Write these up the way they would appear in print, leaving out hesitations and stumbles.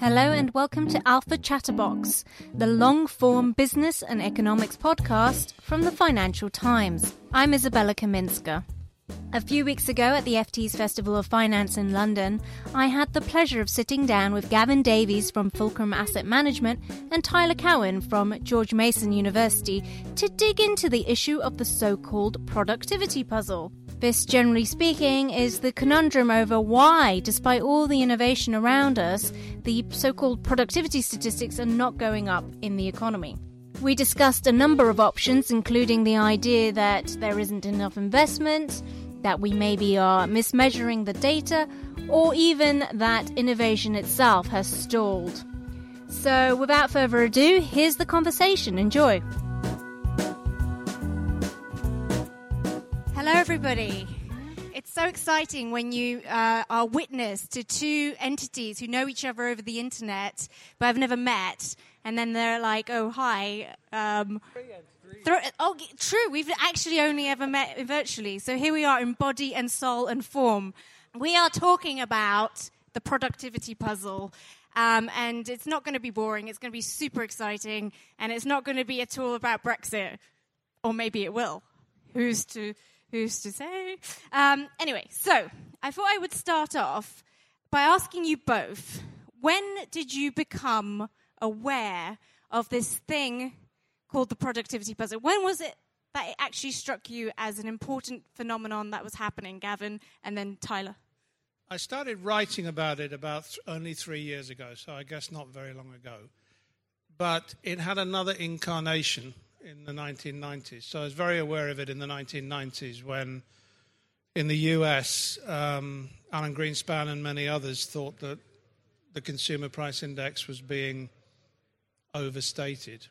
Hello and welcome to Alpha Chatterbox, the long-form business and economics podcast from the Financial Times. I'm Izabella Kaminska. A few weeks ago at the FT's Festival of Finance in London, I had the pleasure of sitting down with Gavyn Davies from Fulcrum Asset Management and Tyler Cowen from George Mason University to dig into the issue of the so-called productivity puzzle. This, generally speaking, is the conundrum over why, despite all the innovation around us, the so-called productivity statistics are not going up in the economy. We discussed a number of options, including the idea that there isn't enough investment, that we maybe are mismeasuring the data, or even that innovation itself has stalled. So, without further ado, here's the conversation. Enjoy. Hello, everybody. It's so exciting when you are witness to two entities who know each other over the internet but have never met, and then they're like, oh, hi. True. We've actually only ever met virtually. So here we are in body and soul and form. We are talking about the productivity puzzle. And it's not going to be boring. It's going to be super exciting. And it's not going to be at all about Brexit. Or maybe it will. Who's to say? Anyway, so I thought I would start off by asking you both, when did you become aware of this thing called the productivity puzzle? When was it that it actually struck you as an important phenomenon that was happening, Gavyn, and then Tyler? I started writing about it about only 3 years ago, so I guess not very long ago. But it had another incarnation in the 1990s. So I was very aware of it in the 1990s when, in the US, Alan Greenspan and many others thought that the consumer price index was being overstated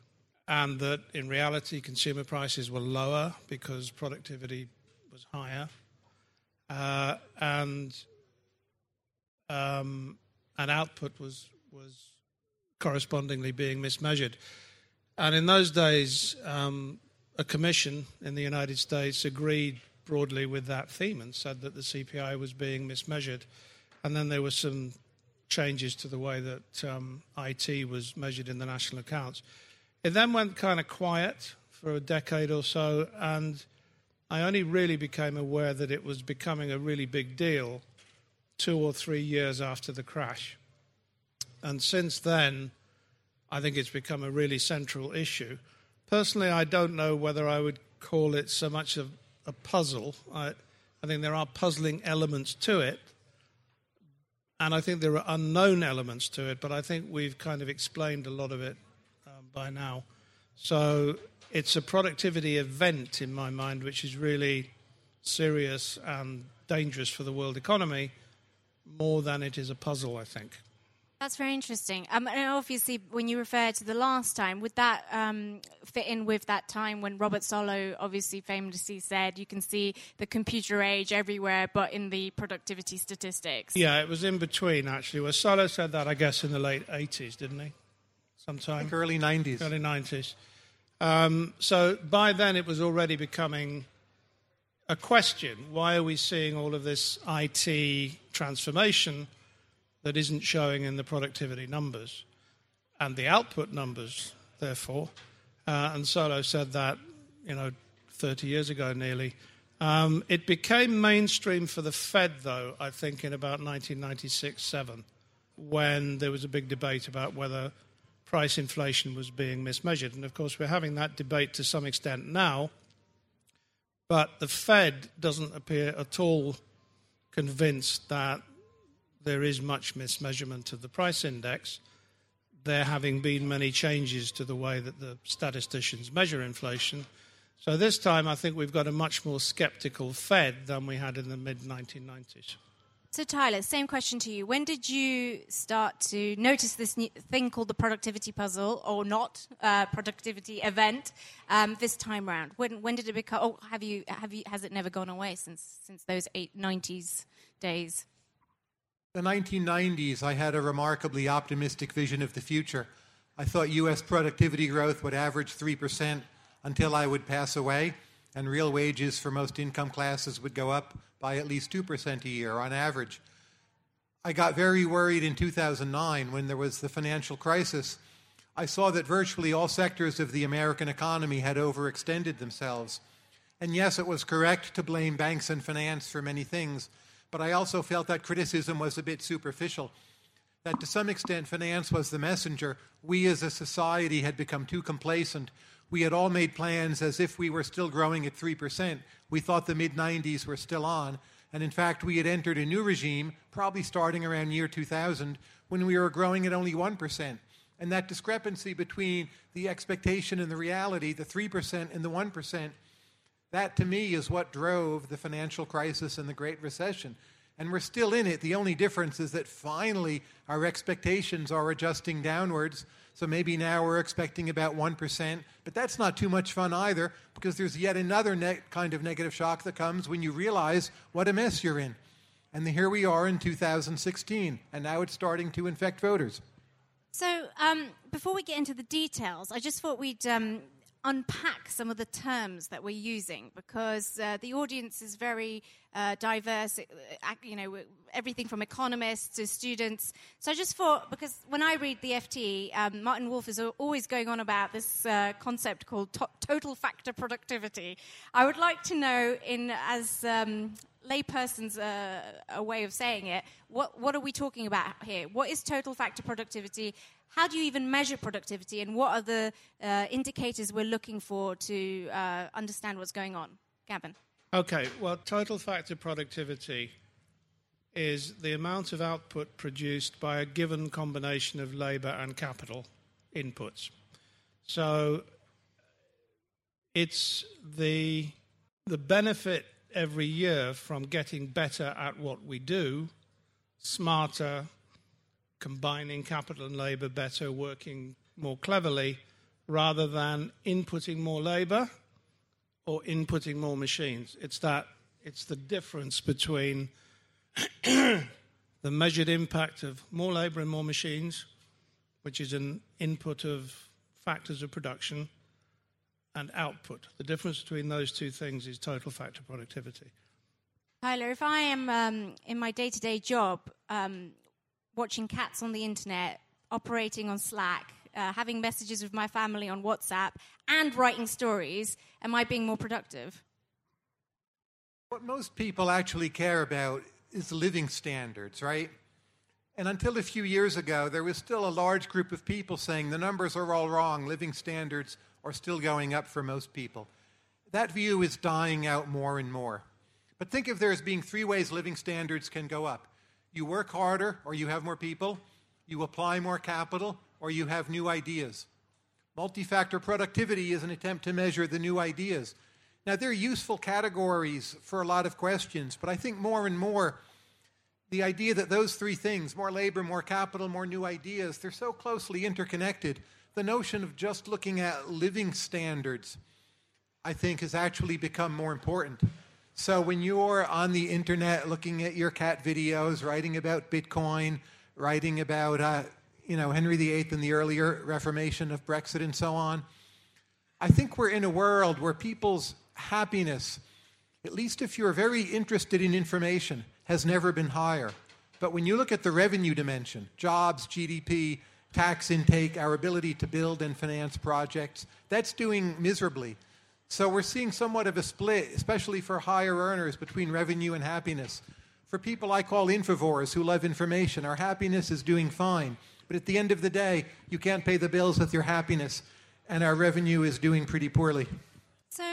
and that, in reality, consumer prices were lower because productivity was higher. And output was correspondingly being mismeasured. And in those days, a commission in the United States agreed broadly with that theme and said that the CPI was being mismeasured. And then there were some changes to the way that IT was measured in the national accounts. It then went kind of quiet for a decade or so, and I only really became aware that it was becoming a really big deal 2 or 3 years after the crash. And since then, I think it's become a really central issue. Personally, I don't know whether I would call it so much of a puzzle. I think there are puzzling elements to it, and I think there are unknown elements to it, but I think we've kind of explained a lot of it by now. So it's a productivity event in my mind, which is really serious and dangerous for the world economy more than it is a puzzle, I think. That's very interesting. And obviously, when you refer to the last time, would that fit in with that time when Robert Solow obviously famously said, you can see the computer age everywhere, but in the productivity statistics? Yeah, it was in between, actually. Well, Solow said that, I guess, in the late 80s, didn't he? Sometime. Like early 90s. Early 90s. So by then, it was already becoming a question. Why are we seeing all of this IT transformation that isn't showing in the productivity numbers and the output numbers, therefore? And Solow said that, 30 years ago nearly. It became mainstream for the Fed, though, I think, in about 1996-7, when there was a big debate about whether price inflation was being mismeasured. And, of course, we're having that debate to some extent now, but the Fed doesn't appear at all convinced that there is much mismeasurement of the price index, there having been many changes to the way that the statisticians measure inflation, So this time, I think we've got a much more sceptical Fed than we had in the mid-1990s. So, Tyler, same question to you. When did you start to notice this new thing called the productivity puzzle, or not, productivity event, this time round? When did it become? Oh, has it never gone away since those 1990s days? The 1990s, I had a remarkably optimistic vision of the future. I thought U.S. productivity growth would average 3% until I would pass away, and real wages for most income classes would go up by at least 2% a year on average. I got very worried in 2009 when there was the financial crisis. I saw that virtually all sectors of the American economy had overextended themselves. And yes, it was correct to blame banks and finance for many things, but I also felt that criticism was a bit superficial, that to some extent finance was the messenger. We as a society had become too complacent. We had all made plans as if we were still growing at 3%. We thought the mid-90s were still on. And in fact, we had entered a new regime, probably starting around year 2000, when we were growing at only 1%. And that discrepancy between the expectation and the reality, the 3% and the 1%, that to me is what drove the financial crisis and the Great Recession. And we're still in it. The only difference is that finally our expectations are adjusting downwards. So maybe now we're expecting about 1%. But that's not too much fun either, because there's yet another kind of negative shock that comes when you realize what a mess you're in. And here we are in 2016, and now it's starting to infect voters. So before we get into the details, I just thought we'd unpack some of the terms that we're using, because the audience is very diverse, you know, everything from economists to students. So I just thought, because when I read the FT, Martin Wolf is always going on about this concept called total factor productivity. I would like to know, in as layperson's a way of saying it, what are we talking about here? What is total factor productivity? How do you even measure productivity, and what are the indicators we're looking for to understand what's going on? Gavyn. Okay, well, total factor productivity is the amount of output produced by a given combination of labour and capital inputs. So it's the benefit every year from getting better at what we do, smarter, combining capital and labour better, working more cleverly, rather than inputting more labour or inputting more machines. It's the difference between the measured impact of more labour and more machines, which is an input of factors of production, and output. The difference between those two things is total factor productivity. Tyler, if I am in my day-to-day job watching cats on the internet, operating on Slack, having messages with my family on WhatsApp, and writing stories, am I being more productive? What most people actually care about is living standards, right? And until a few years ago, there was still a large group of people saying the numbers are all wrong, living standards are still going up for most people. That view is dying out more and more. But think of there as being three ways living standards can go up. You work harder, or you have more people. You apply more capital, or you have new ideas. Multi-factor productivity is an attempt to measure the new ideas. Now, they're useful categories for a lot of questions, but I think more and more the idea that those three things, more labor, more capital, more new ideas, they're so closely interconnected, the notion of just looking at living standards, I think, has actually become more important. So when you're on the internet looking at your cat videos, writing about Bitcoin, writing about Henry VIII and the earlier Reformation of Brexit and so on, I think we're in a world where people's happiness, at least if you're very interested in information, has never been higher. But when you look at the revenue dimension, jobs, GDP, tax intake, our ability to build and finance projects, that's doing miserably. So we're seeing somewhat of a split, especially for higher earners, between revenue and happiness. For people I call infovores who love information, our happiness is doing fine. But at the end of the day, you can't pay the bills with your happiness, and our revenue is doing pretty poorly. So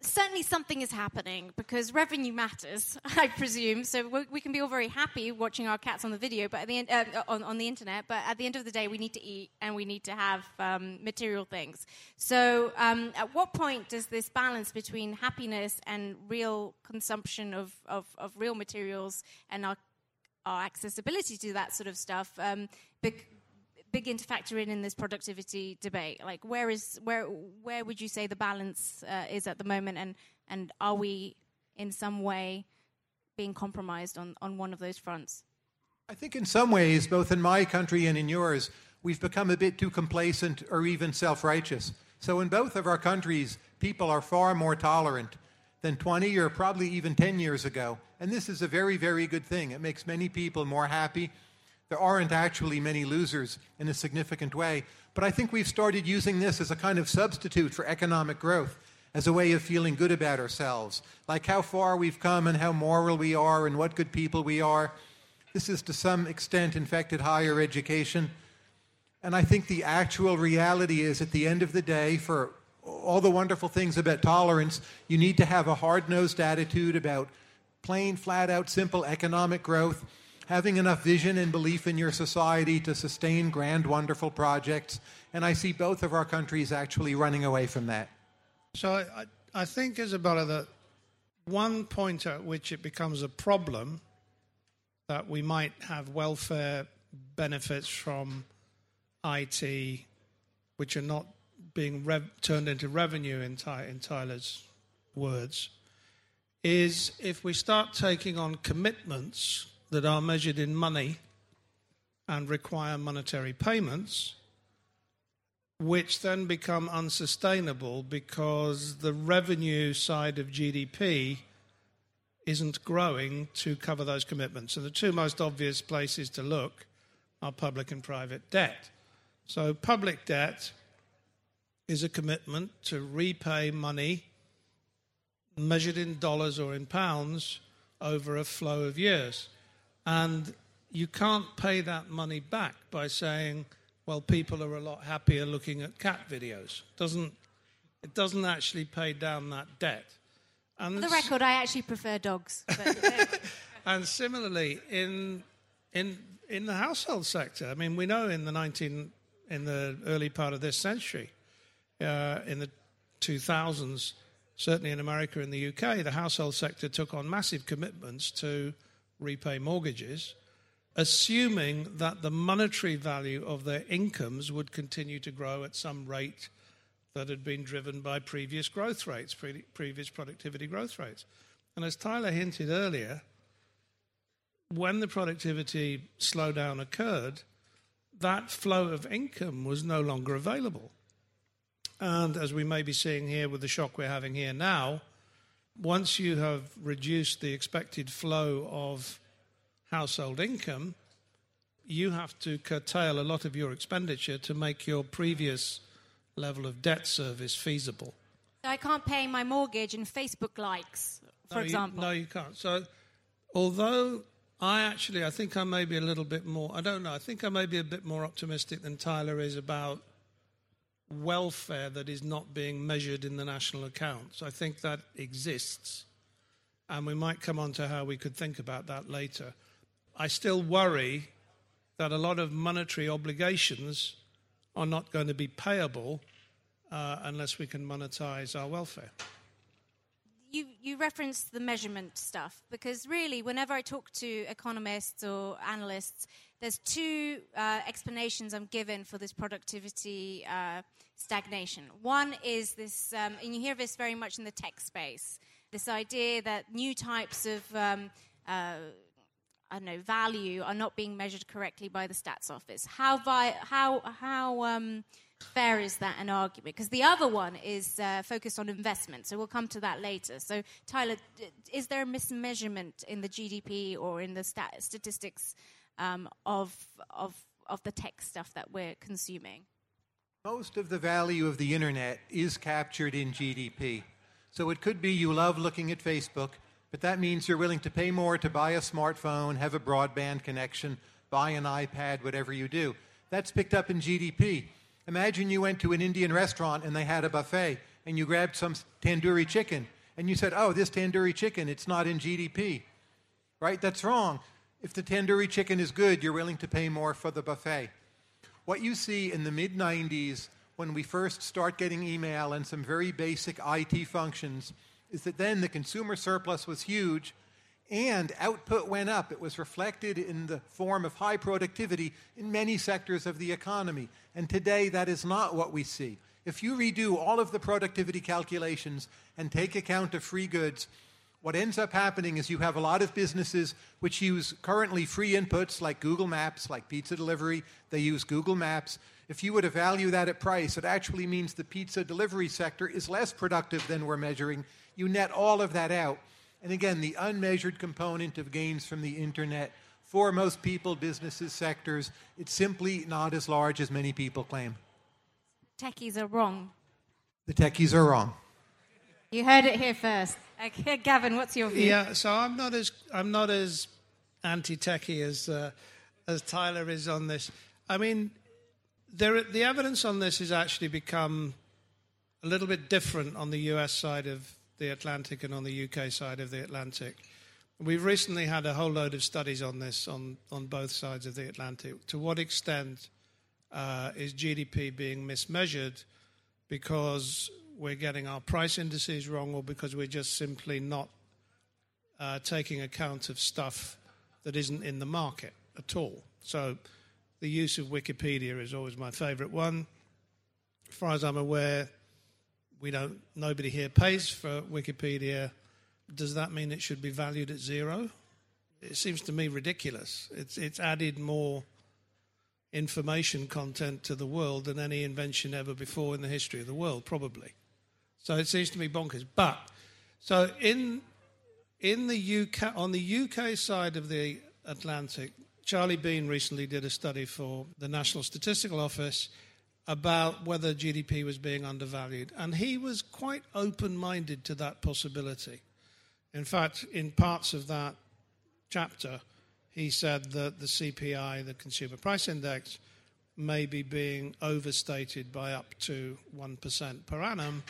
certainly something is happening because revenue matters, I presume. So we can be all very happy watching our cats on the video, but at the end, on the internet. But at the end of the day, we need to eat and we need to have material things. So at what point does this balance between happiness and real consumption of real materials and our accessibility to that sort of stuff begin to factor in this productivity debate? Like, where would you say the balance is at the moment, and are we in some way being compromised on one of those fronts? I think in some ways, both in my country and in yours, we've become a bit too complacent or even self-righteous. So in both of our countries, people are far more tolerant than 20 or probably even 10 years ago. And this is a very, very good thing. It makes many people more happy. There aren't actually many losers in a significant way. But I think we've started using this as a kind of substitute for economic growth, as a way of feeling good about ourselves, like how far we've come and how moral we are and what good people we are. This is to some extent infected higher education. And I think the actual reality is, at the end of the day, for all the wonderful things about tolerance, you need to have a hard-nosed attitude about plain, flat-out, simple economic growth, having enough vision and belief in your society to sustain grand, wonderful projects. And I see both of our countries actually running away from that. So I think, Izabella, that one point at which it becomes a problem that we might have welfare benefits from IT, which are not being turned into revenue, in Tyler's words, is if we start taking on commitments that are measured in money and require monetary payments, which then become unsustainable because the revenue side of GDP isn't growing to cover those commitments. And the two most obvious places to look are public and private debt. So public debt is a commitment to repay money measured in dollars or in pounds over a flow of years. And you can't pay that money back by saying, well, people are a lot happier looking at cat videos. It doesn't actually pay down that debt. And for the record, I actually prefer dogs. But and similarly, in the household sector, I mean, we know in the early part of this century, in the 2000s, certainly in America and the UK, the household sector took on massive commitments to repay mortgages, assuming that the monetary value of their incomes would continue to grow at some rate that had been driven by previous growth rates, previous productivity growth rates. And as Tyler hinted earlier, when the productivity slowdown occurred, that flow of income was no longer available. And as we may be seeing here with the shock we're having here now, once you have reduced the expected flow of household income, you have to curtail a lot of your expenditure to make your previous level of debt service feasible. So I can't pay my mortgage in Facebook likes, for example. No, you can't. So although I think I may be a bit more optimistic than Tyler is about welfare that is not being measured in the national accounts. I think that exists, and we might come on to how we could think about that later. I still worry that a lot of monetary obligations are not going to be payable unless we can monetize our welfare. You referenced the measurement stuff, because really, whenever I talk to economists or analysts, there's two explanations I'm given for this productivity stagnation. One is this, and you hear this very much in the tech space, this idea that new types of value are not being measured correctly by the stats office. How fair is that an argument? Because the other one is focused on investment, so we'll come to that later. So, Tyler, is there a mismeasurement in the GDP or in the statistics of the tech stuff that we're consuming? Most of the value of the internet is captured in GDP. So it could be you love looking at Facebook, but that means you're willing to pay more to buy a smartphone, have a broadband connection, buy an iPad, whatever you do. That's picked up in GDP. Imagine you went to an Indian restaurant and they had a buffet, and you grabbed some tandoori chicken and you said, oh, this tandoori chicken, it's not in GDP, right? That's wrong. If the tandoori chicken is good, you're willing to pay more for the buffet. What you see in the mid-'90s when we first start getting email and some very basic IT functions is that then the consumer surplus was huge and output went up. It was reflected in the form of high productivity in many sectors of the economy. And today, that is not what we see. If you redo all of the productivity calculations and take account of free goods, what ends up happening is you have a lot of businesses which use currently free inputs like Google Maps, like pizza delivery. They use Google Maps. If you were to value that at price, it actually means the pizza delivery sector is less productive than we're measuring. You net all of that out. And again, the unmeasured component of gains from the internet, for most people, businesses, sectors, it's simply not as large as many people claim. Techies are wrong. The techies are wrong. You heard it here first. Okay, Gavyn, what's your view? Yeah, so I'm not as anti-techie as Tyler is on this. I mean, the evidence on this has actually become a little bit different on the US side of the Atlantic and on the UK side of the Atlantic. We've recently had a whole load of studies on this on both sides of the Atlantic. To what extent is GDP being mismeasured because we're getting our price indices wrong or because we're just simply not taking account of stuff that isn't in the market at all? So the use of Wikipedia is always my favorite one. As far as I'm aware, nobody here pays for Wikipedia. Does that mean it should be valued at zero? It seems to me ridiculous. It's added more information content to the world than any invention ever before in the history of the world, probably. So it seems to me bonkers. But so in the UK, on the UK side of the Atlantic, Charlie Bean recently did a study for the National Statistical Office about whether GDP was being undervalued. And he was quite open-minded to that possibility. In fact, in parts of that chapter, he said that the CPI, the Consumer Price Index, may be being overstated by up to 1% per annum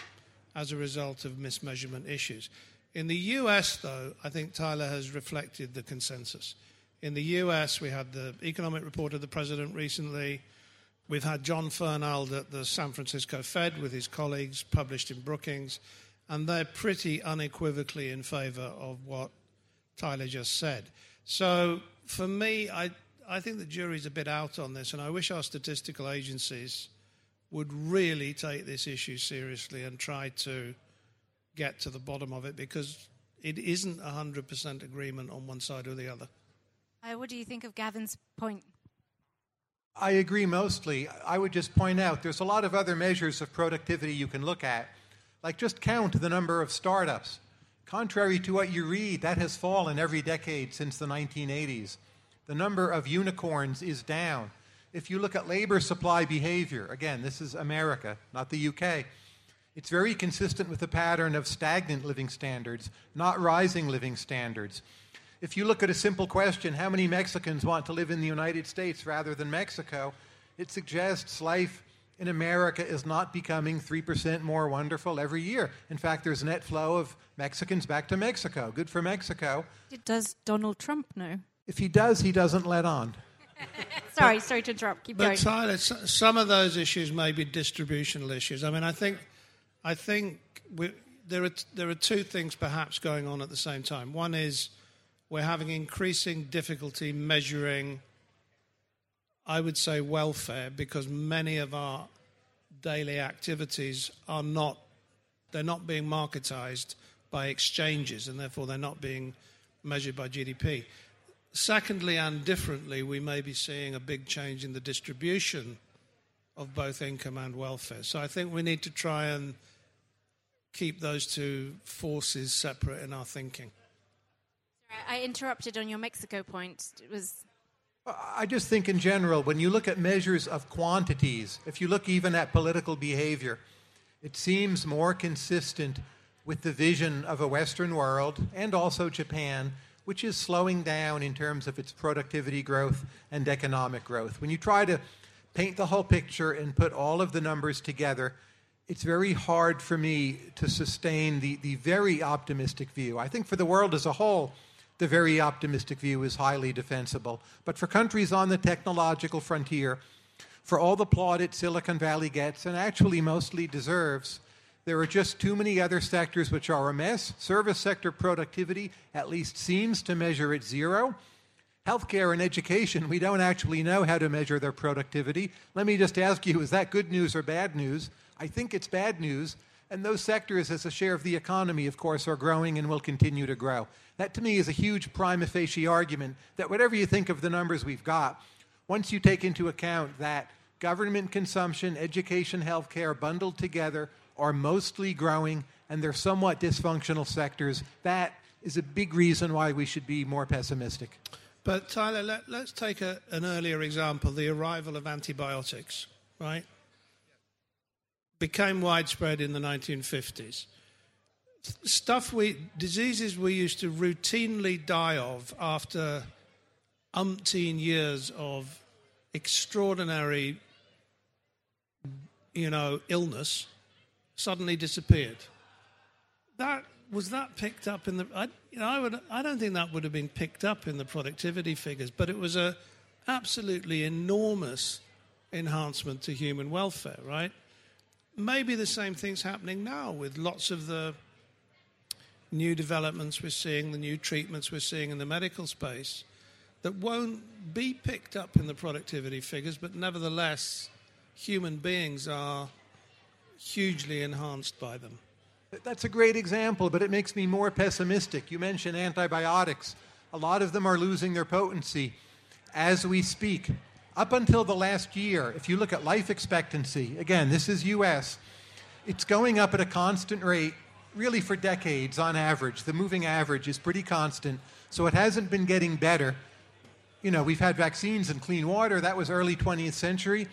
as a result of mismeasurement issues. In the US, though, I think Tyler has reflected the consensus. In the US, we had the economic report of the president recently. We've had John Fernald at the San Francisco Fed with his colleagues, published in Brookings, and they're pretty unequivocally in favour of what Tyler just said. So for me, I think the jury's a bit out on this, and I wish our statistical agencies would really take this issue seriously and try to get to the bottom of it, because it isn't 100% agreement on one side or the other. What do you think of Gavyn's point? I agree mostly. I would just point out there's a lot of other measures of productivity you can look at, like just count the number of startups. Contrary to what you read, that has fallen every decade since the 1980s. The number of unicorns is down. If you look at labor supply behavior, again, this is America, not the UK, it's very consistent with the pattern of stagnant living standards, not rising living standards. If you look at a simple question, how many Mexicans want to live in the United States rather than Mexico, it suggests life in America is not becoming 3% more wonderful every year. In fact, there's a net flow of Mexicans back to Mexico. Good for Mexico. Does Donald Trump know? If he does, he doesn't let on. sorry to interrupt. Keep going. But Tyler, some of those issues may be distributional issues. I mean, I think there are two things perhaps going on at the same time. One is we're having increasing difficulty measuring, I would say, welfare, because many of our daily activities are not, they're not being marketized by exchanges, and therefore they're not being measured by GDP. Secondly, and differently, we may be seeing a big change in the distribution of both income and welfare. So I think we need to try and keep those two forces separate in our thinking. I interrupted on your Mexico point. I just think in general, when you look at measures of quantities, if you look even at political behavior, it seems more consistent with the vision of a Western world and also Japan, which is slowing down in terms of its productivity growth and economic growth. When you try to paint the whole picture and put all of the numbers together, it's very hard for me to sustain the very optimistic view. I think for the world as a whole, the very optimistic view is highly defensible. But for countries on the technological frontier, for all the plaudit Silicon Valley gets, and actually mostly deserves, there are just too many other sectors which are a mess. Service sector productivity at least seems to measure at zero. Healthcare and education, we don't actually know how to measure their productivity. Let me just ask you, is that good news or bad news? I think it's bad news. And those sectors, as a share of the economy, of course, are growing and will continue to grow. That, to me, is a huge prima facie argument that whatever you think of the numbers we've got, once you take into account that government consumption, education, healthcare bundled together are mostly growing and they're somewhat dysfunctional sectors, that is a big reason why we should be more pessimistic. But, Tyler, let's take an earlier example, the arrival of antibiotics, right? Became widespread in the 1950s. Diseases we used to routinely die of after umpteen years of extraordinary, illness suddenly disappeared. Was that picked up in the? I don't think that would have been picked up in the productivity figures, but it was an absolutely enormous enhancement to human welfare, right? Maybe the same thing's happening now with lots of the new developments we're seeing, the new treatments we're seeing in the medical space that won't be picked up in the productivity figures, but nevertheless, human beings are hugely enhanced by them. That's a great example, but it makes me more pessimistic. You mentioned antibiotics. A lot of them are losing their potency as we speak. Up until the last year, if you look at life expectancy, again, this is U.S., it's going up at a constant rate, really for decades on average. The moving average is pretty constant, so it hasn't been getting better. We've had vaccines and clean water. That was early 20th century.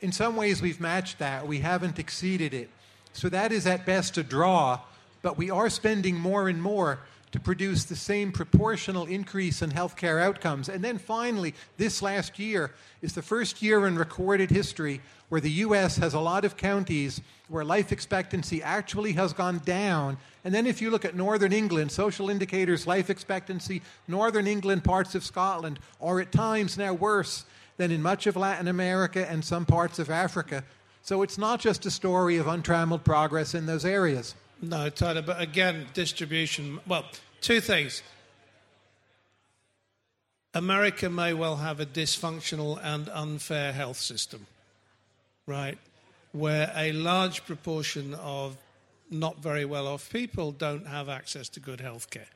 In some ways, we've matched that. We haven't exceeded it. So that is at best a draw, but we are spending more and more to produce the same proportional increase in healthcare outcomes. And then finally, this last year is the first year in recorded history where the U.S. has a lot of counties where life expectancy actually has gone down. And then if you look at northern England, social indicators, life expectancy, northern England, parts of Scotland are at times now worse than in much of Latin America and some parts of Africa. So it's not just a story of untrammeled progress in those areas. No, Tyler, but again, distribution. Well, two things. America may well have a dysfunctional and unfair health system, right, where a large proportion of not very well-off people don't have access to good health care.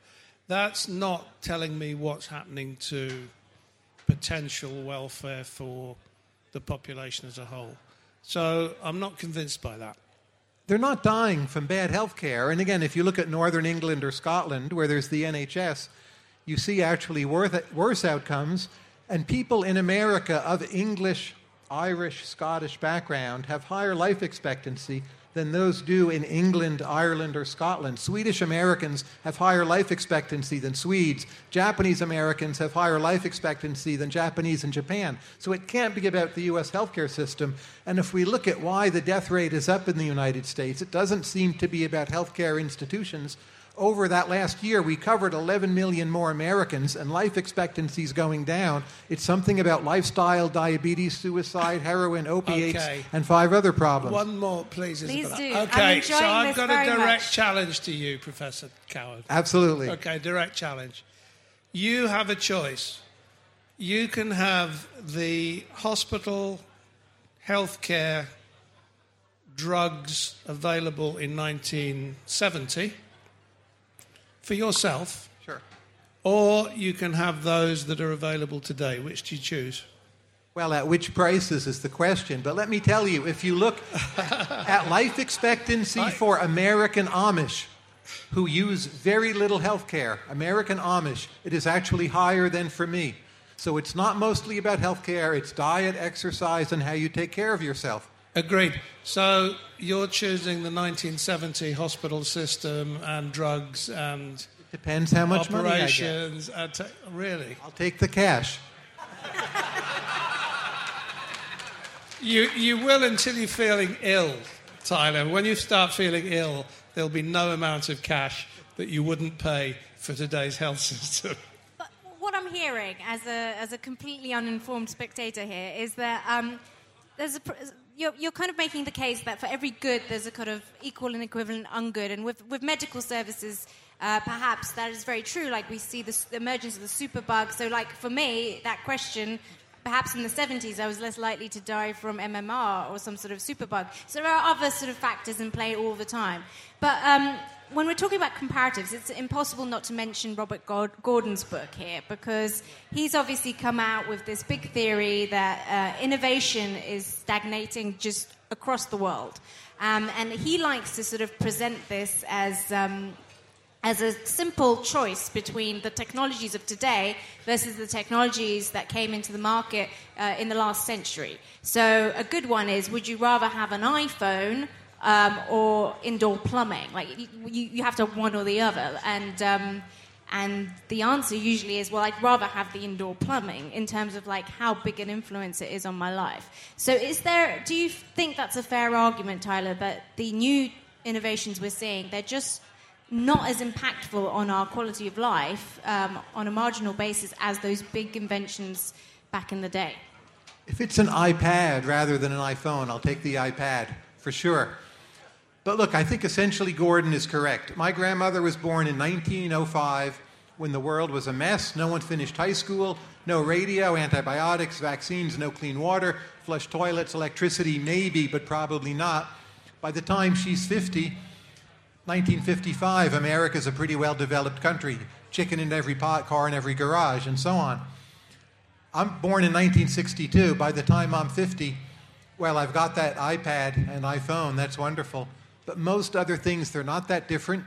That's not telling me what's happening to potential welfare for the population as a whole. So I'm not convinced by that. They're not dying from bad health care. And again, if you look at northern England or Scotland, where there's the NHS, you see actually worse outcomes. And people in America of English, Irish, Scottish background have higher life expectancy than those do in England, Ireland, or Scotland. Swedish Americans have higher life expectancy than Swedes. Japanese Americans have higher life expectancy than Japanese in Japan. So it can't be about the U.S. healthcare system. And if we look at why the death rate is up in the United States, it doesn't seem to be about healthcare institutions. Over that last year, we covered 11 million more Americans, and life expectancy is going down. It's something about lifestyle, diabetes, suicide, heroin, opiates, and 5 other problems. One more, please, Izabella. Please do. Okay, so I've got a direct challenge to you, Professor Cowen. Absolutely. Okay, direct challenge. You have a choice. You can have the hospital, healthcare, drugs available in 1970... for yourself, sure, or you can have those that are available today. Which do you choose? Well, at which prices is the question. But let me tell you, if you look at life expectancy for American Amish, who use very little health care, American Amish, it is actually higher than for me. So it's not mostly about health care. It's diet, exercise, and how you take care of yourself. Agreed. So you're choosing the 1970 hospital system and drugs and depends how much operations. Money I get. Really? I'll take the cash. You will until you're feeling ill. Tyler. When you start feeling ill, there'll be no amount of cash that you wouldn't pay for today's health system. But what I'm hearing as a completely uninformed spectator here is that you're kind of making the case that for every good there's a kind of equal and equivalent ungood, and with medical services perhaps that is very true. Like we see the emergence of the superbug. So like for me, that question, perhaps in the 70s I was less likely to die from MMR or some sort of superbug. So there are other sort of factors in play all the time. But when we're talking about comparatives, it's impossible not to mention Robert Gordon's book here, because he's obviously come out with this big theory that innovation is stagnating just across the world. And he likes to sort of present this as a simple choice between the technologies of today versus the technologies that came into the market in the last century. So a good one is, would you rather have an iPhone or indoor plumbing? Like you have to have one or the other, and the answer usually is, well, I'd rather have the indoor plumbing in terms of like how big an influence it is on my life. So do you think that's a fair argument, Tyler, that the new innovations we're seeing, they're just not as impactful on our quality of life on a marginal basis as those big inventions back in the day? If it's an iPad rather than an iPhone, I'll take the iPad for sure. But look, I think essentially Gordon is correct. My grandmother was born in 1905 when the world was a mess. No one finished high school, no radio, antibiotics, vaccines, no clean water, flush toilets, electricity, maybe, but probably not. By the time she's 50, 1955, America's a pretty well-developed country. Chicken in every pot, car in every garage, and so on. I'm born in 1962. By the time I'm 50, well, I've got that iPad and iPhone. That's wonderful. But most other things, they're not that different.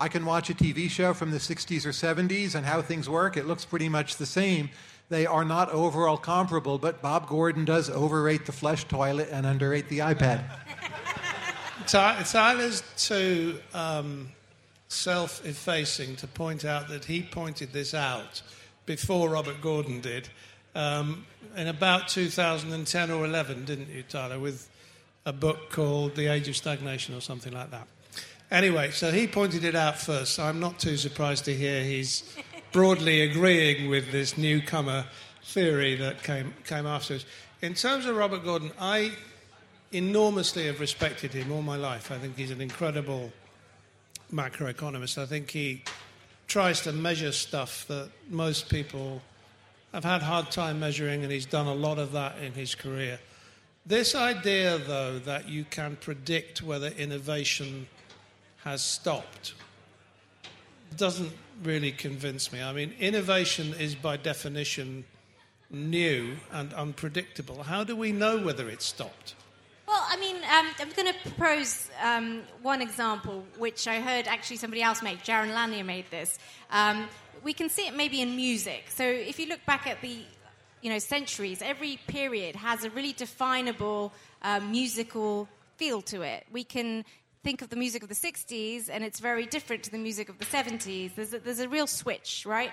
I can watch a TV show from the 60s or 70s and how things work. It looks pretty much the same. They are not overall comparable, but Bob Gordon does overrate the flush toilet and underrate the iPad. Tyler's too self-effacing to point out that he pointed this out before Robert Gordon did. In about 2010 or 11, didn't you, Tyler, with a book called The Age of Stagnation or something like that. Anyway, so he pointed it out first, so I'm not too surprised to hear he's broadly agreeing with this newcomer theory that came afterwards. In terms of Robert Gordon, I enormously have respected him all my life. I think he's an incredible macroeconomist. I think he tries to measure stuff that most people have had a hard time measuring, and he's done a lot of that in his career. This idea, though, that you can predict whether innovation has stopped doesn't really convince me. I mean, innovation is by definition new and unpredictable. How do we know whether it's stopped? Well, I mean, I'm going to propose one example, which I heard actually somebody else make. Jaron Lanier made this. We can see it maybe in music. So if you look back at the centuries, every period has a really definable musical feel to it. We can think of the music of the 60s, and it's very different to the music of the 70s. There's a real switch, right?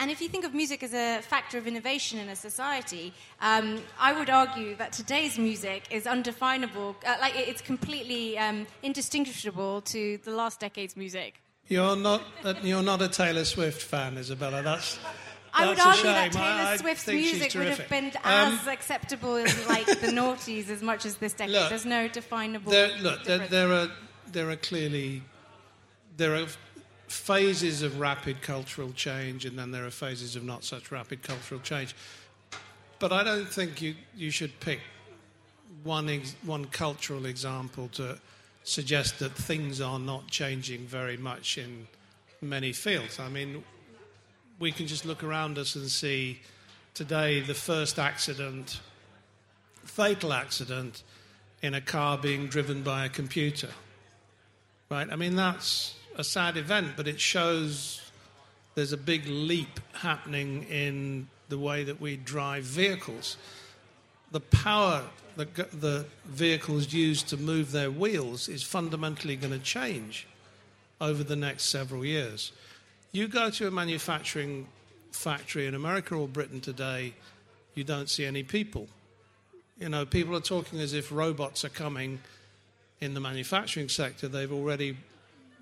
And if you think of music as a factor of innovation in a society, I would argue that today's music is undefinable. It's completely indistinguishable to the last decade's music. You're not a Taylor Swift fan, Izabella. I would argue that Taylor Swift's music would have been as acceptable as the noughties as much as this decade. There's no definable difference. There are phases of rapid cultural change, and then there are phases of not such rapid cultural change. But I don't think you should pick one cultural example to suggest that things are not changing very much in many fields. I mean, we can just look around us and see today the first fatal accident in a car being driven by a computer. Right? I mean, that's a sad event, but it shows there's a big leap happening in the way that we drive vehicles. The power that the vehicles use to move their wheels is fundamentally going to change over the next several years. You go to a manufacturing factory in America or Britain today, you don't see any people. People are talking as if robots are coming in the manufacturing sector, they've already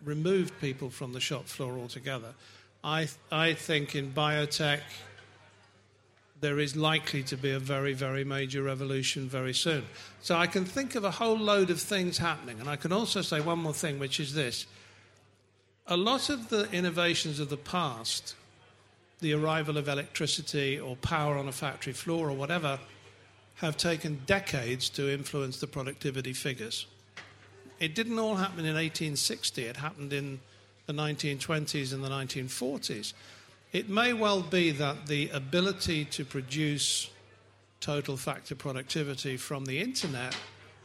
removed people from the shop floor altogether. I think in biotech, there is likely to be a very, very major revolution very soon. So I can think of a whole load of things happening. And I can also say one more thing, which is this. A lot of the innovations of the past, the arrival of electricity or power on a factory floor or whatever, have taken decades to influence the productivity figures. It didn't all happen in 1860. It happened in the 1920s and the 1940s. It may well be that the ability to produce total factor productivity from the internet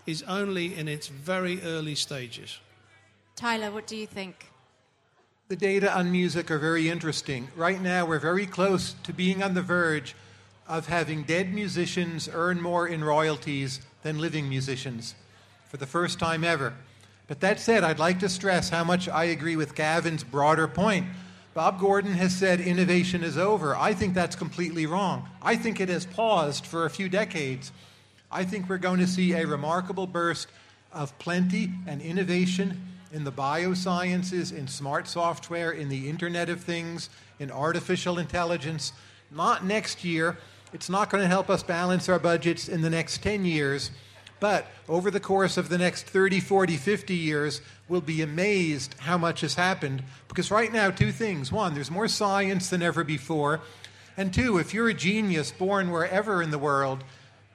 is only in its very early stages. Tyler, what do you think? The data on music are very interesting. Right now, we're very close to being on the verge of having dead musicians earn more in royalties than living musicians for the first time ever. But that said, I'd like to stress how much I agree with Gavyn's broader point. Bob Gordon has said innovation is over. I think that's completely wrong. I think it has paused for a few decades. I think we're going to see a remarkable burst of plenty and innovation in the biosciences, in smart software, in the Internet of Things, in artificial intelligence. Not next year. It's not going to help us balance our budgets in the next 10 years. But over the course of the next 30, 40, 50 years, we'll be amazed how much has happened. Because right now, two things. One, there's more science than ever before. And two, if you're a genius born wherever in the world,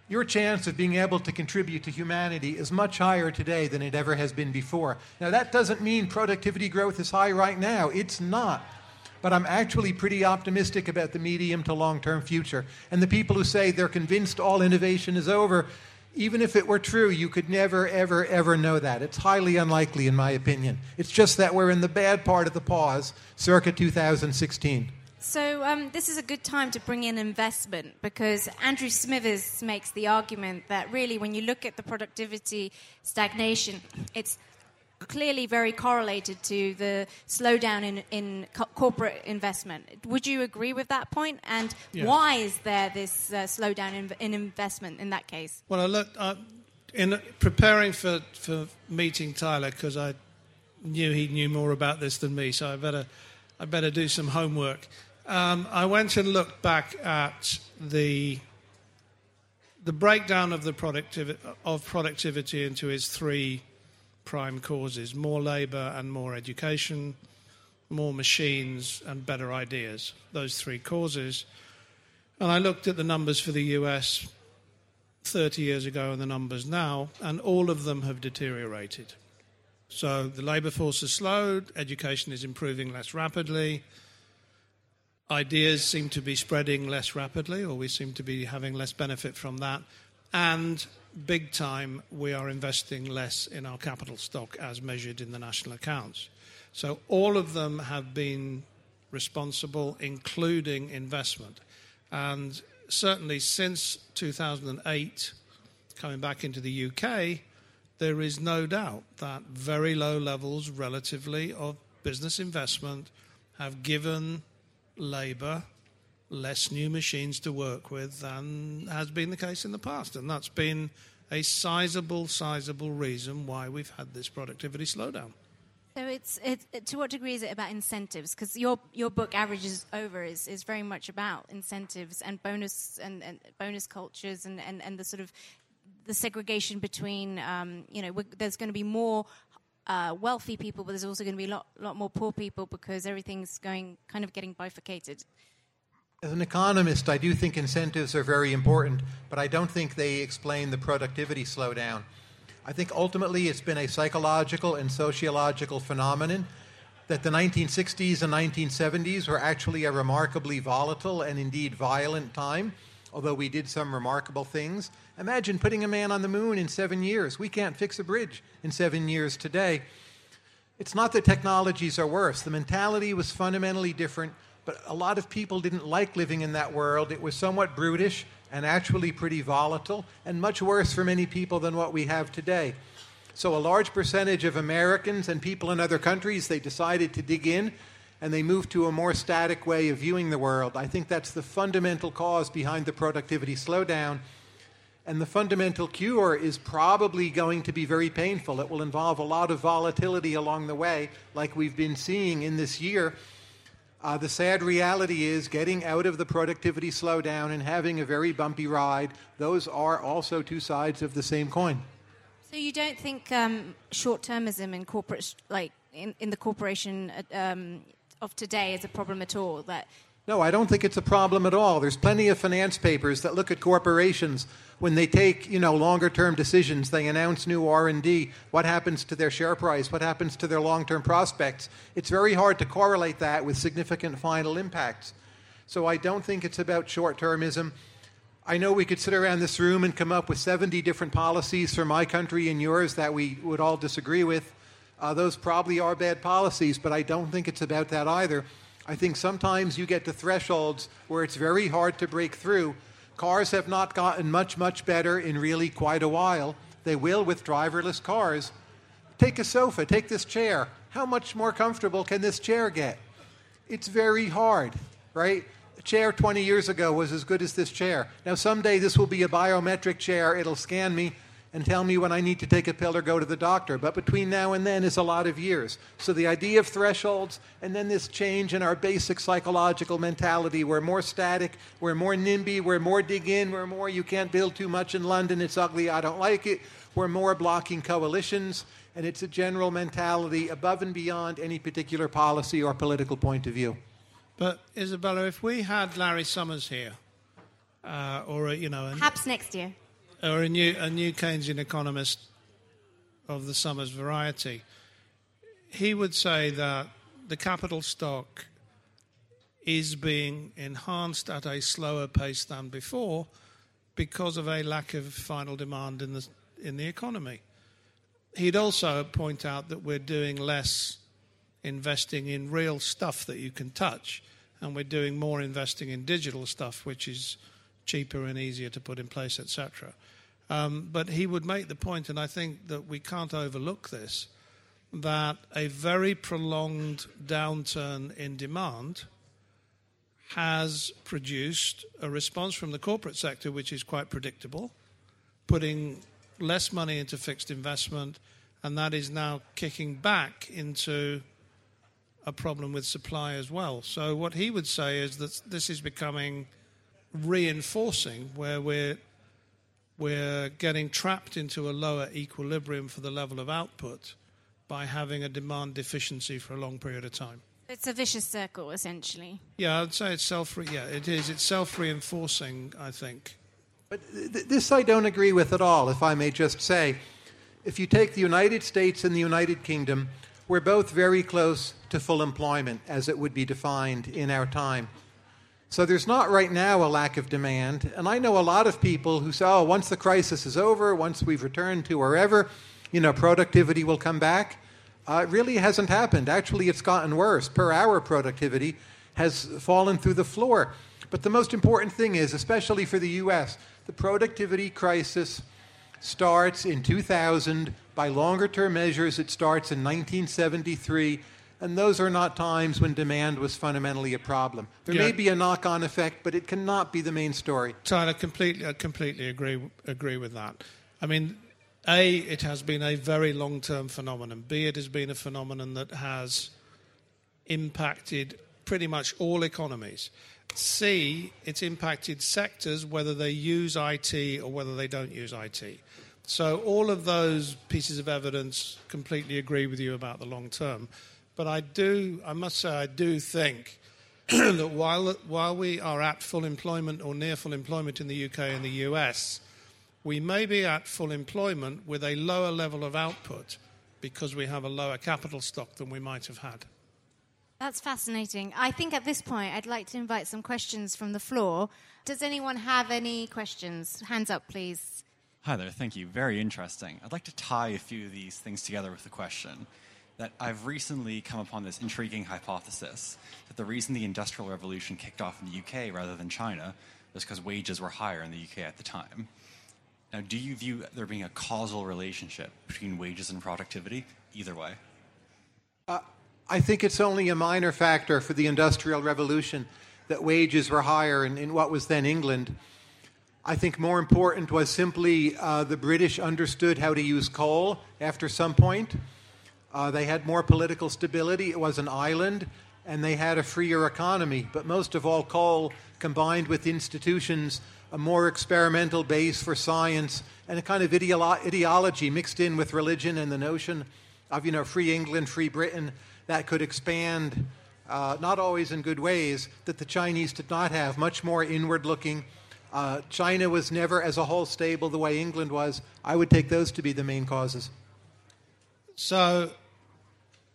your chance of being able to contribute to humanity is much higher today than it ever has been before. Now, that doesn't mean productivity growth is high right now. It's not. But I'm actually pretty optimistic about the medium to long-term future. And the people who say they're convinced all innovation is over, even if it were true, you could never, ever, ever know that. It's highly unlikely, in my opinion. It's just that we're in the bad part of the pause, circa 2016. So this is a good time to bring in investment, because Andrew Smithers makes the argument that really when you look at the productivity stagnation, it's clearly very correlated to the slowdown in corporate investment. Would you agree with that point? And yeah. Why is there this slowdown in investment in that case? Well, I looked in preparing for meeting Tyler, because I knew he knew more about this than me, so I better do some homework. I went and looked back at the breakdown of the productivity into his three prime causes: more labour and more education, more machines and better ideas, those three causes. And I looked at the numbers for the US 30 years ago and the numbers now, and all of them have deteriorated. So the labour force has slowed, education is improving less rapidly, ideas seem to be spreading less rapidly, or we seem to be having less benefit from that, and big time, we are investing less in our capital stock as measured in the national accounts. So all of them have been responsible, including investment. And certainly since 2008, coming back into the UK, there is no doubt that very low levels relatively of business investment have given labour less new machines to work with than has been the case in the past. And that's been a sizable reason why we've had this productivity slowdown. So it's to what degree is it about incentives? Because your book, Averages Over, is very much about incentives and bonus cultures and the sort of the segregation between, there's going to be more wealthy people, but there's also going to be a lot more poor people, because everything's getting bifurcated. As an economist, I do think incentives are very important, but I don't think they explain the productivity slowdown. I think ultimately it's been a psychological and sociological phenomenon that the 1960s and 1970s were actually a remarkably volatile and indeed violent time, although we did some remarkable things. Imagine putting a man on the moon in 7 years. We can't fix a bridge in 7 years today. It's not that technologies are worse. The mentality was fundamentally different. But a lot of people didn't like living in that world. It was somewhat brutish and actually pretty volatile, and much worse for many people than what we have today. So a large percentage of Americans and people in other countries, they decided to dig in, and they moved to a more static way of viewing the world. I think that's the fundamental cause behind the productivity slowdown. And the fundamental cure is probably going to be very painful. It will involve a lot of volatility along the way, like we've been seeing in this year. The sad reality is getting out of the productivity slowdown and having a very bumpy ride, those are also two sides of the same coin. So you don't think short-termism in corporate, like in the corporation of today is a problem at all? No, I don't think it's a problem at all. There's plenty of finance papers that look at corporations when they take, longer-term decisions. They announce new R&D. What happens to their share price? What happens to their long-term prospects? It's very hard to correlate that with significant final impacts. So I don't think it's about short-termism. I know we could sit around this room and come up with 70 different policies for my country and yours that we would all disagree with. Those probably are bad policies, but I don't think it's about that either. I think sometimes you get to thresholds where it's very hard to break through. Cars have not gotten much, much better in really quite a while. They will with driverless cars. Take a sofa, take this chair. How much more comfortable can this chair get? It's very hard, right? A chair 20 years ago was as good as this chair. Now someday this will be a biometric chair. It'll scan me and tell me when I need to take a pill or go to the doctor. But between now and then is a lot of years. So the idea of thresholds and then this change in our basic psychological mentality. We're more static, we're more NIMBY, we're more dig in, we're more you can't build too much in London, it's ugly, I don't like it. We're more blocking coalitions, and it's a general mentality above and beyond any particular policy or political point of view. But, Isabella, if we had Larry Summers here, perhaps next year. Or a new Keynesian economist of the Summers variety, he would say that the capital stock is being enhanced at a slower pace than before because of a lack of final demand in the economy. He'd also point out that we're doing less investing in real stuff that you can touch, and we're doing more investing in digital stuff, which is cheaper and easier to put in place, etc. But he would make the point, and I think that we can't overlook this, that a very prolonged downturn in demand has produced a response from the corporate sector which is quite predictable, putting less money into fixed investment, and that is now kicking back into a problem with supply as well. So what he would say is that this is becoming reinforcing where we're getting trapped into a lower equilibrium for the level of output by having a demand deficiency for a long period of time. It's a vicious circle, essentially. Yeah, I'd say it's It's self-reinforcing, I think. But this I don't agree with at all, if I may just say. If you take the United States and the United Kingdom, we're both very close to full employment, as it would be defined in our time. So there's not right now a lack of demand. And I know a lot of people who say, oh, once the crisis is over, once we've returned to wherever, productivity will come back. It really hasn't happened. Actually, it's gotten worse. Per hour productivity has fallen through the floor. But the most important thing is, especially for the U.S., the productivity crisis starts in 2000. By longer-term measures, it starts in 1973. And those are not times when demand was fundamentally a problem. There may be a knock-on effect, but it cannot be the main story. Tyler, I completely agree with that. I mean, A, it has been a very long-term phenomenon. B, it has been a phenomenon that has impacted pretty much all economies. C, it's impacted sectors, whether they use IT or whether they don't use IT. So all of those pieces of evidence completely agree with you about the long term. But I must say I do think that while we are at full employment or near full employment in the UK and the US, we may be at full employment with a lower level of output because we have a lower capital stock than we might have had. That's fascinating. I think at this point I'd like to invite some questions from the floor. Does anyone have any questions? Hands up, please. Hi there. Thank you. Very interesting. I'd like to tie a few of these things together with a question. That I've recently come upon this intriguing hypothesis that the reason the Industrial Revolution kicked off in the UK rather than China was because wages were higher in the UK at the time. Now, do you view there being a causal relationship between wages and productivity either way? I think it's only a minor factor for the Industrial Revolution that wages were higher in what was then England. I think more important was simply the British understood how to use coal after some point. They had more political stability. It was an island, and they had a freer economy. But most of all, coal combined with institutions, a more experimental base for science, and a kind of ideology mixed in with religion and the notion of, you know, free England, free Britain, that could expand, not always in good ways, that the Chinese did not have, much more inward-looking. China was never as a whole stable the way England was. I would take those to be the main causes. So,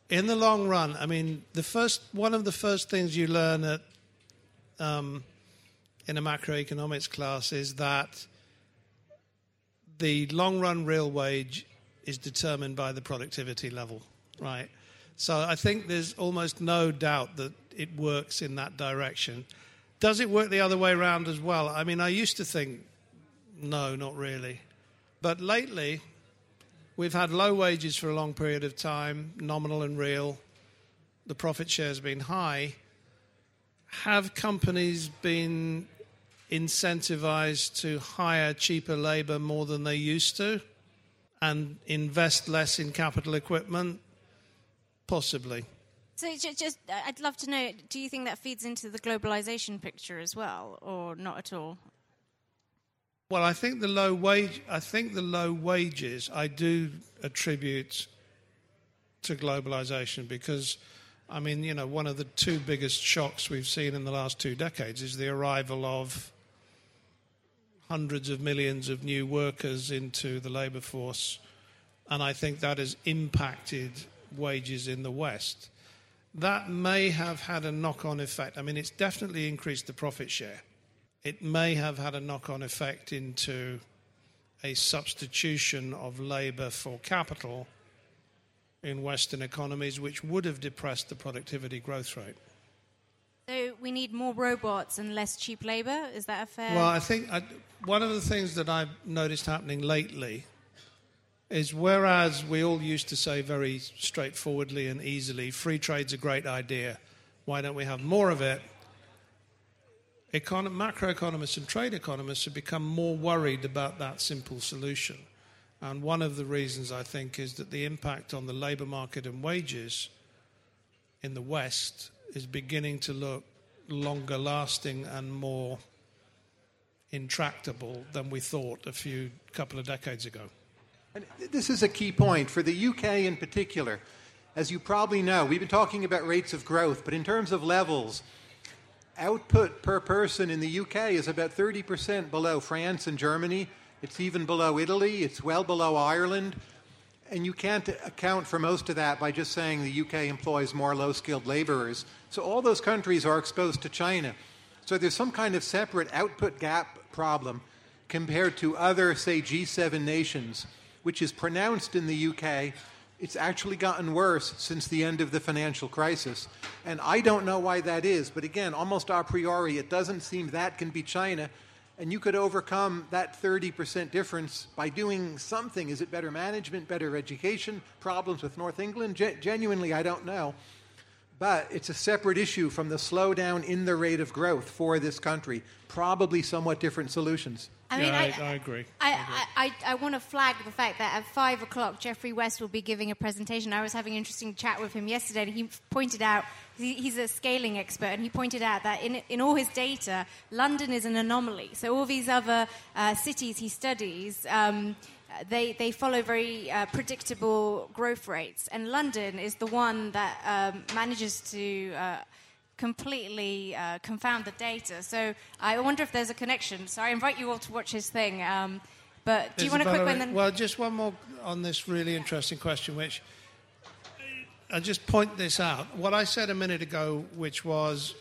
in the long run, I mean, one of the first things you learn at in a macroeconomics class is that the long-run real wage is determined by the productivity level, right? So I think there's almost no doubt that it works in that direction. Does it work the other way around as well? I mean, I used to think, no, not really. But lately, we've had low wages for a long period of time, nominal and real. The profit share has been high. Have companies been incentivized to hire cheaper labor more than they used to and invest less in capital equipment? Possibly. So just, I'd love to know, do you think that feeds into the globalization picture as well, or not at all? Well, I think the low wages I do attribute to globalization, because I mean, you know, one of the two biggest shocks we've seen in the last 2 decades is the arrival of hundreds of millions of new workers into the labor force. And I think that has impacted wages in the West. That may have had a knock-on effect. I mean, it's definitely increased the profit share. It may have had a knock-on effect into a substitution of labor for capital in Western economies, which would have depressed the productivity growth rate. So we need more robots and less cheap labour? Is that a fair... Well, I think one of the things that I've noticed happening lately is, whereas we all used to say very straightforwardly and easily, free trade's a great idea, why don't we have more of it? Macroeconomists and trade economists have become more worried about that simple solution. And one of the reasons, I think, is that the impact on the labour market and wages in the West is beginning to look longer lasting and more intractable than we thought a couple of decades ago. And this is a key point for the UK in particular. As you probably know, we've been talking about rates of growth, but in terms of levels, output per person in the UK is about 30% below France and Germany. It's even below Italy. It's well below Ireland. And you can't account for most of that by just saying the UK employs more low-skilled laborers. So all those countries are exposed to China. So there's some kind of separate output gap problem compared to other, say, G7 nations, which is pronounced in the UK. It's actually gotten worse since the end of the financial crisis. And I don't know why that is. But again, almost a priori, it doesn't seem that can be China. And you could overcome that 30% difference by doing something. Is it better management, better education, problems with North England? Genuinely, I don't know. But it's a separate issue from the slowdown in the rate of growth for this country. Probably somewhat different solutions. I mean, I agree. I want to flag the fact that at 5 o'clock, Geoffrey West will be giving a presentation. I was having an interesting chat with him yesterday, and he pointed out, he's a scaling expert, and he pointed out that in all his data, London is an anomaly. So all these other cities he studies, they follow very predictable growth rates. And London is the one that manages to... completely confound the data. So I wonder if there's a connection. So I invite you all to watch his thing. But do you want a quick one then? Well, just one more on this really interesting question, which I'll just point this out. What I said a minute ago, which was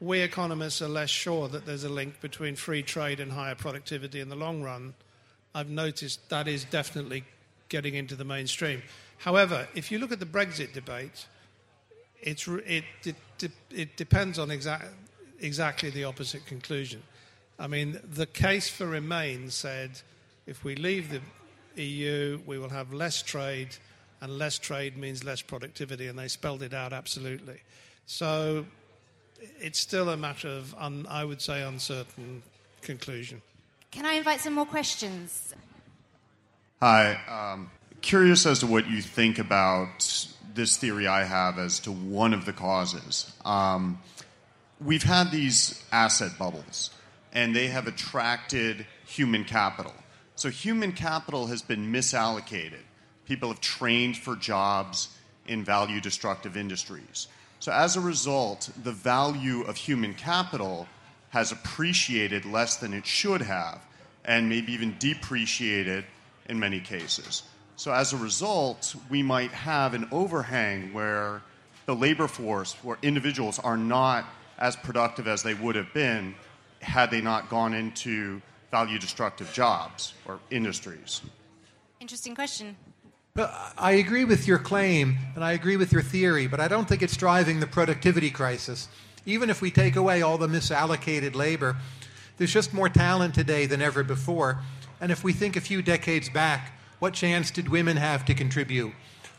we economists are less sure that there's a link between free trade and higher productivity in the long run. I've noticed that is definitely getting into the mainstream. However, if you look at the Brexit debate... It depends on exactly the opposite conclusion. I mean, the case for Remain said, if we leave the EU, we will have less trade, and less trade means less productivity, and they spelled it out absolutely. So it's still a matter of, I would say, uncertain conclusion. Can I invite some more questions? Hi. Curious as to what you think about this theory I have as to one of the causes. We've had these asset bubbles, and they have attracted human capital. So human capital has been misallocated. People have trained for jobs in value-destructive industries. So as a result, the value of human capital has appreciated less than it should have, and maybe even depreciated in many cases. So as a result, we might have an overhang where the labor force, where individuals are not as productive as they would have been had they not gone into value-destructive jobs or industries. Interesting question. I agree with your claim, and I agree with your theory, but I don't think it's driving the productivity crisis. Even if we take away all the misallocated labor, there's just more talent today than ever before. And if we think a few decades back, what chance did women have to contribute?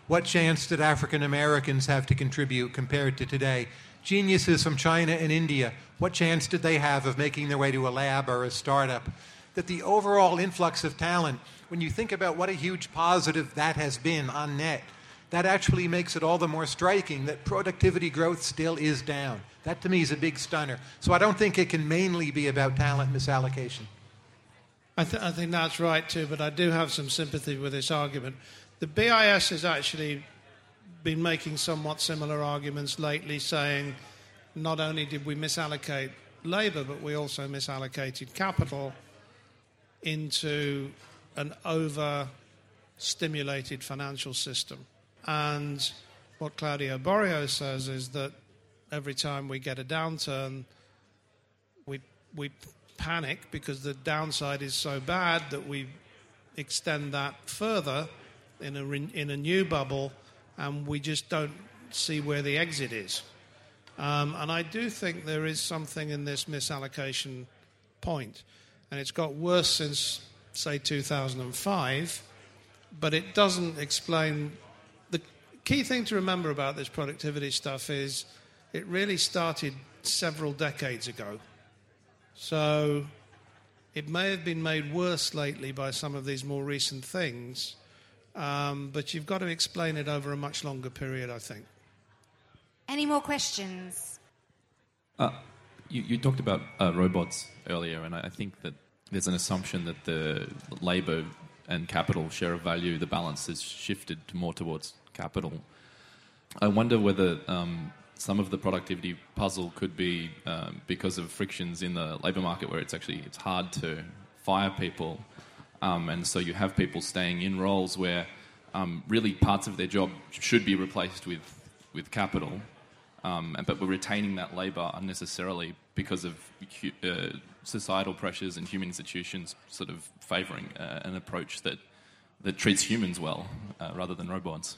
What chance did African Americans have to contribute compared to today? Geniuses from China and India, what chance did they have of making their way to a lab or a startup? That the overall influx of talent, when you think about what a huge positive that has been on net, that actually makes it all the more striking that productivity growth still is down. That, to me, is a big stunner. So I don't think it can mainly be about talent misallocation. I think that's right, too, but I do have some sympathy with this argument. The BIS has actually been making somewhat similar arguments lately, saying not only did we misallocate labour, but we also misallocated capital into an over-stimulated financial system. And what Claudio Borio says is that every time we get a downturn, we panic because the downside is so bad that we extend that further in a new bubble, and we just don't see where the exit is. And I do think there is something in this misallocation point. And it's got worse since, say, 2005, but it doesn't explain... The key thing to remember about this productivity stuff is it really started several decades ago. So it may have been made worse lately by some of these more recent things, but you've got to explain it over a much longer period, I think. Any more questions? You talked about robots earlier, and I think that there's an assumption that the labour and capital share of value, the balance has shifted more towards capital. I wonder whether some of the productivity puzzle could be because of frictions in the labour market where it's hard to fire people. And so you have people staying in roles where really parts of their job should be replaced with capital. But we're retaining that labour unnecessarily because of societal pressures and human institutions sort of favouring an approach that treats humans well rather than robots.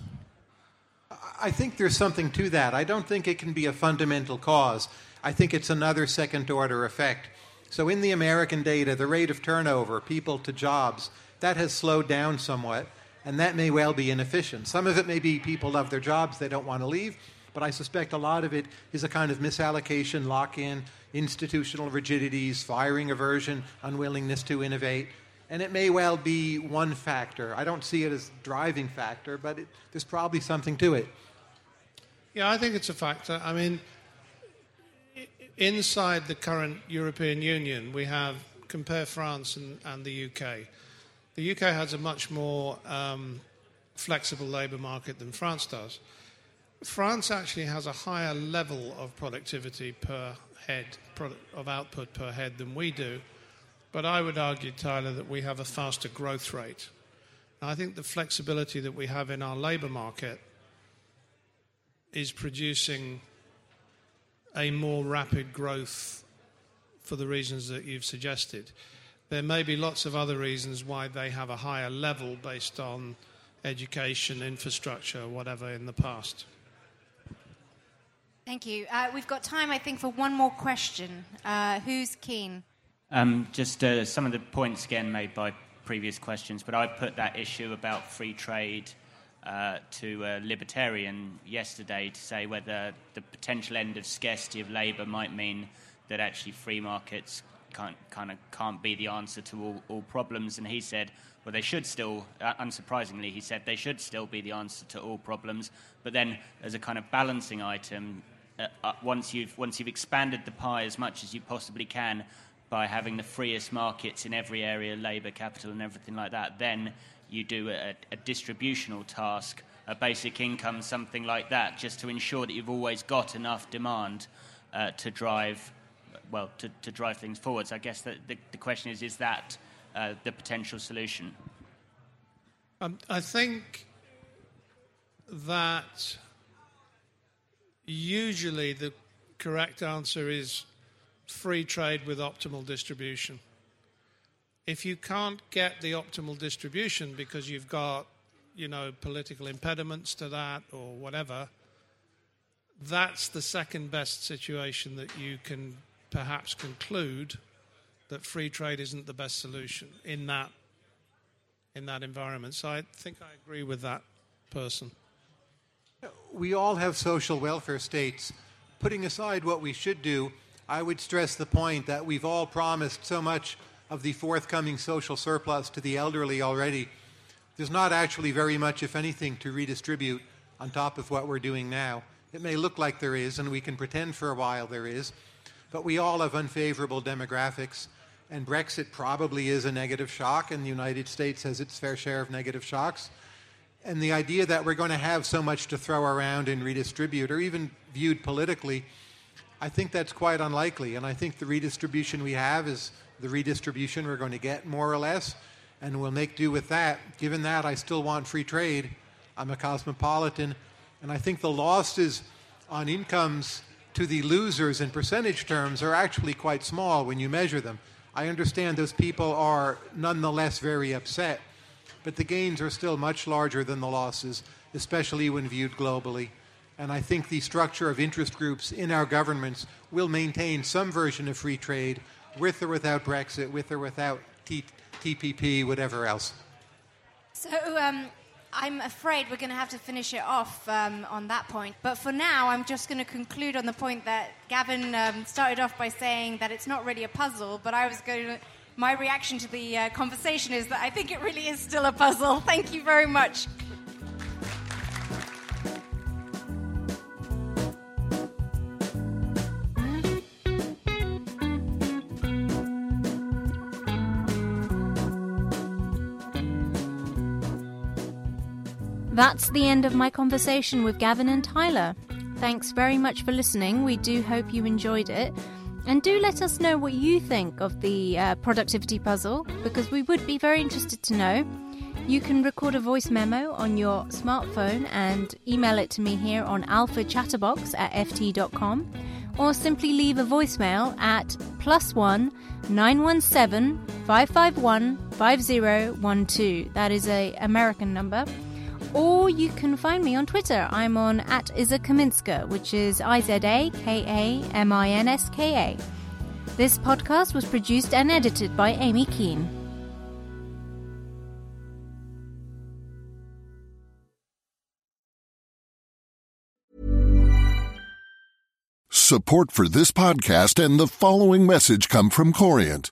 I think there's something to that. I don't think it can be a fundamental cause. I think it's another second-order effect. So in the American data, the rate of turnover, people to jobs, that has slowed down somewhat, and that may well be inefficient. Some of it may be people love their jobs, they don't want to leave, but I suspect a lot of it is a kind of misallocation, lock-in, institutional rigidities, firing aversion, unwillingness to innovate. And it may well be one factor. I don't see it as a driving factor, but there's probably something to it. Yeah, I think it's a factor. I mean, inside the current European Union, we have, compare France and the UK. The UK has a much more flexible labour market than France does. France actually has a higher level of productivity per head, of output per head than we do. But I would argue, Tyler, that we have a faster growth rate. And I think the flexibility that we have in our labour market is producing a more rapid growth for the reasons that you've suggested. There may be lots of other reasons why they have a higher level based on education, infrastructure, whatever in the past. Thank you. We've got time, I think, for one more question. Who's keen? Just some of the points, again, made by previous questions, but I put that issue about free trade to a libertarian yesterday to say whether the potential end of scarcity of labour might mean that actually free markets can't be the answer to all problems. And he said, well, they should still, unsurprisingly, he said they should still be the answer to all problems. But then, as a kind of balancing item, once you've expanded the pie as much as you possibly can by having the freest markets in every area, labour, capital, and everything like that, then you do a distributional task, a basic income, something like that, just to ensure that you've always got enough demand to drive things forward. So I guess that the question is that the potential solution? I think that usually the correct answer is free trade with optimal distribution. If you can't get the optimal distribution because you've got, political impediments to that or whatever, that's the second best situation that you can perhaps conclude that free trade isn't the best solution in that environment. So I think I agree with that person. We all have social welfare states. Putting aside what we should do, I would stress the point that we've all promised so much of the forthcoming social surplus to the elderly already. There's not actually very much, if anything, to redistribute on top of what we're doing now. It may look like there is, and we can pretend for a while there is, but we all have unfavorable demographics, and Brexit probably is a negative shock, and the United States has its fair share of negative shocks. And the idea that we're going to have so much to throw around and redistribute, or even viewed politically, I think that's quite unlikely. And I think the redistribution we have is the redistribution we're going to get, more or less, and we'll make do with that. Given that, I still want free trade. I'm a cosmopolitan, and I think the losses on incomes to the losers in percentage terms are actually quite small when you measure them. I understand those people are nonetheless very upset, but the gains are still much larger than the losses, especially when viewed globally. And I think the structure of interest groups in our governments will maintain some version of free trade, with or without Brexit, with or without TPP, whatever else. So I'm afraid we're going to have to finish it off on that point. But for now, I'm just going to conclude on the point that Gavyn started off by saying that it's not really a puzzle, but my reaction to the conversation is that I think it really is still a puzzle. Thank you very much. That's the end of my conversation with Gavyn and Tyler. Thanks very much for listening. We do hope you enjoyed it. And do let us know what you think of the productivity puzzle, because we would be very interested to know. You can record a voice memo on your smartphone and email it to me here on alphachatterbox@ft.com, or simply leave a voicemail at +1 917 551 5012. That is an American number. Or you can find me on Twitter. I'm on @Izakaminska, which is IZAKAMINSKA. This podcast was produced and edited by Amy Keane. Support for this podcast and the following message come from Corient.